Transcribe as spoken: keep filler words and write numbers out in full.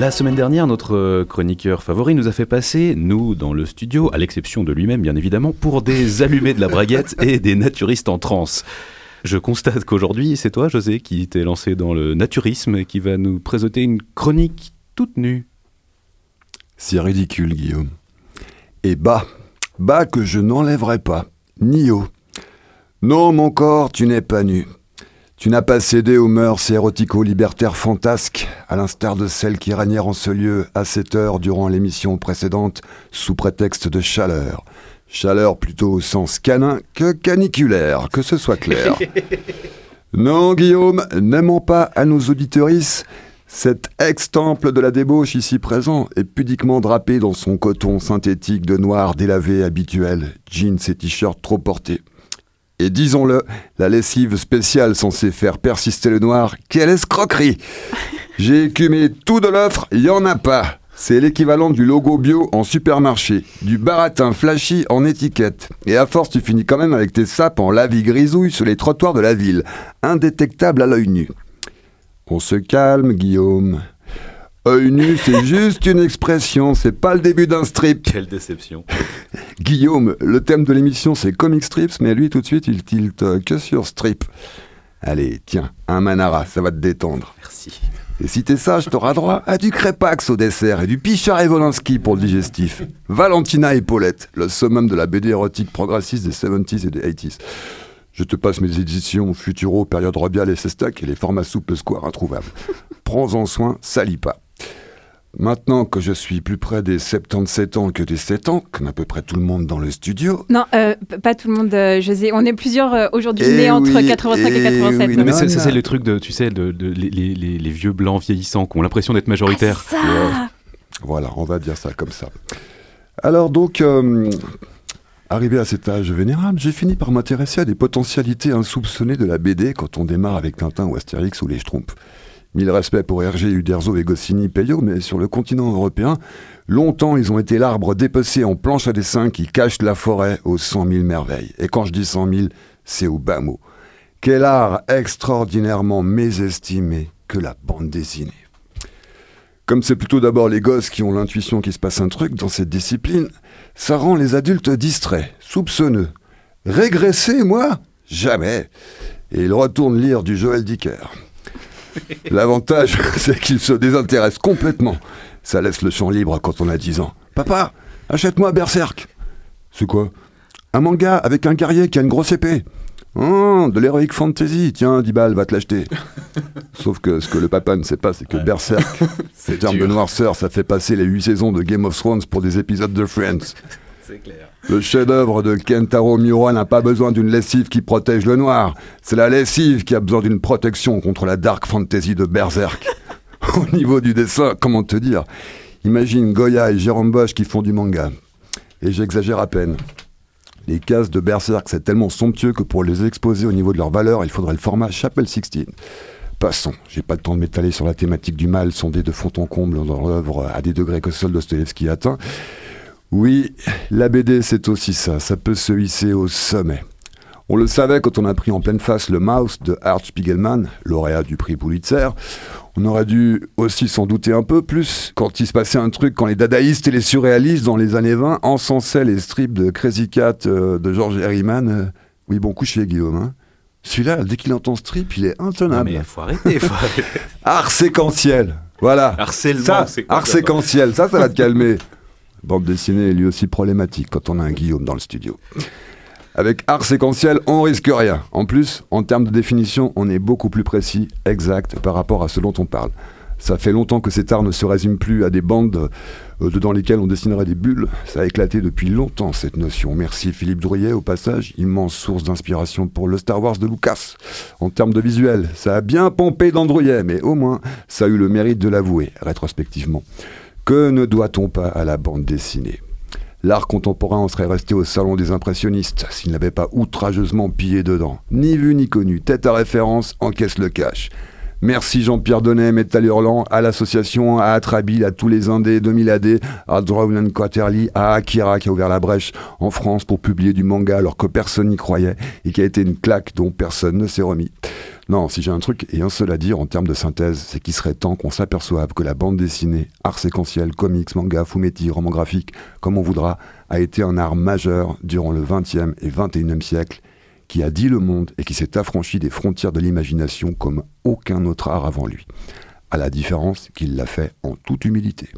La semaine dernière, notre chroniqueur favori nous a fait passer, nous dans le studio, à l'exception de lui-même bien évidemment, pour des allumés de la braguette et des naturistes en transe. Je constate qu'aujourd'hui, c'est toi, José, qui t'es lancé dans le naturisme et qui va nous présenter une chronique toute nue. C'est ridicule, Guillaume. Et bah, bah que je n'enlèverai pas, ni haut. Non, mon corps, tu n'es pas nu. Tu n'as pas cédé aux mœurs érotico-libertaires fantasques, à l'instar de celles qui régnèrent en ce lieu à cette heure durant l'émission précédente, sous prétexte de chaleur. Chaleur plutôt au sens canin que caniculaire, que ce soit clair. Non, Guillaume, n'aimons pas à nos auditorices cet ex-temple de la débauche ici présent et pudiquement drapé dans son coton synthétique de noir délavé habituel, jeans et t-shirts trop portés. Et disons-le, la lessive spéciale censée faire persister le noir, quelle escroquerie! J'ai écumé tout de l'offre, il n'y en a pas. C'est l'équivalent du logo bio en supermarché, du baratin flashy en étiquette. Et à force, tu finis quand même avec tes sapes en lavis grisouille sur les trottoirs de la ville, indétectables à l'œil nu. On se calme, Guillaume. Œil nu, c'est juste une expression, c'est pas le début d'un strip. Quelle déception. Guillaume, le thème de l'émission, c'est comic strips, mais lui, tout de suite, il tilte que sur strip. Allez, tiens, un Manara, ça va te détendre. Merci. Et si t'es sage, t'auras droit à du Crépax au dessert et du Pichard et Wolinski pour le digestif. Valentina et Paulette, le summum de la B D érotique progressiste des soixante-dix et des quatre-vingt-dix. Je te passe mes éditions Futuro, Période Robial et S S T A C et les formats souples square introuvables. Prends-en soin, salis pas. Maintenant que je suis plus près des soixante-dix-sept ans que des sept ans, comme à peu près tout le monde dans le studio... Non, euh, pas tout le monde, euh, José. On est plusieurs euh, aujourd'hui nés oui, entre quatre-vingt-cinq et, et quatre-vingt-sept. Oui, non, mais ça, ça, c'est le truc, de, tu sais, de, de, de, les, les, les vieux blancs vieillissants qui ont l'impression d'être majoritaires. Ah, ça ouais. Voilà, on va dire ça comme ça. Alors donc, euh, arrivé à cet âge vénérable, j'ai fini par m'intéresser à des potentialités insoupçonnées de la B D quand on démarre avec Tintin ou Astérix ou les Schtroumpfs. Mille respects pour Hergé, Uderzo et Goscinny, Peyo, mais sur le continent européen, longtemps ils ont été l'arbre dépecé en planche à dessin qui cache la forêt aux cent mille merveilles. Et quand je dis cent mille, c'est au bas mot. Quel art extraordinairement mésestimé que la bande dessinée. Comme c'est plutôt d'abord les gosses qui ont l'intuition qu'il se passe un truc dans cette discipline, ça rend les adultes distraits, soupçonneux. Régresser, moi ? Jamais. Et ils retournent lire du Joël Dicker. L'avantage, c'est qu'il se désintéresse complètement. Ça laisse le champ libre quand on a dix ans. « Papa, achète-moi Berserk !»« C'est quoi ?»« Un manga avec un guerrier qui a une grosse épée. »« Oh, de l'heroic fantasy. Tiens, dix balles, va te l'acheter. » Sauf que ce que le papa ne sait pas, c'est que ouais. Berserk, c'est terme de noirceur, ça fait passer les huit saisons de Game of Thrones pour des épisodes de Friends. C'est clair. Le chef-d'œuvre de Kentaro Miura n'a pas besoin d'une lessive qui protège le noir. C'est la lessive qui a besoin d'une protection contre la dark fantasy de Berserk. Au niveau du dessin, comment te dire ? Imagine Goya et Jérôme Bosch qui font du manga. Et j'exagère à peine. Les cases de Berserk, c'est tellement somptueux que pour les exposer au niveau de leur valeur, il faudrait le format Chapelle Sixtine. Passons, j'ai pas le temps de m'étaler sur la thématique du mal sondée de fond en comble dans l'œuvre à des degrés que Sol Dostoyevski atteint. Oui, la B D c'est aussi ça, ça peut se hisser au sommet. On le savait quand on a pris en pleine face le Mouse de Art Spiegelman, lauréat du prix Pulitzer. On aurait dû aussi s'en douter un peu plus quand il se passait un truc, quand les dadaïstes et les surréalistes dans les années vingt encensaient les strips de Crazy Cat euh, de George Harriman. Euh, oui bon coucher Guillaume, hein. Celui-là, dès qu'il entend ce strip, il est intenable. Non mais faut arrêter, faut arrêter. Art séquentiel, voilà. Harcèlement, ça, c'est art séquentiel, ça, ça va te calmer. Bande dessinée est lui aussi problématique quand on a un Guillaume dans le studio. Avec art séquentiel, on risque rien. En plus, en termes de définition, on est beaucoup plus précis, exact, par rapport à ce dont on parle. Ça fait longtemps que cet art ne se résume plus à des bandes euh, dans lesquelles on dessinerait des bulles. Ça a éclaté depuis longtemps, cette notion. Merci Philippe Drouillet, au passage, immense source d'inspiration pour le Star Wars de Lucas. En termes de visuel, ça a bien pompé dans Drouillet, mais au moins, ça a eu le mérite de l'avouer, rétrospectivement. Que ne doit-on pas à la bande dessinée ? L'art contemporain en serait resté au salon des impressionnistes s'il n'avait pas outrageusement pillé dedans. Ni vu ni connu, tête à référence, encaisse le cash. Merci Jean-Pierre Donnet, Metal Hurlant, à l'association, à Atrabil, à tous les Indés, deux mille A D, à Drawland Quaterly, à Akira qui a ouvert la brèche en France pour publier du manga alors que personne n'y croyait et qui a été une claque dont personne ne s'est remis. Non, si j'ai un truc et un seul à dire en termes de synthèse, c'est qu'il serait temps qu'on s'aperçoive que la bande dessinée, art séquentiel, comics, manga, fumetti, roman graphique, comme on voudra, a été un art majeur durant le vingtième et vingt et unième siècle, qui a dit le monde et qui s'est affranchi des frontières de l'imagination comme aucun autre art avant lui, à la différence qu'il l'a fait en toute humilité.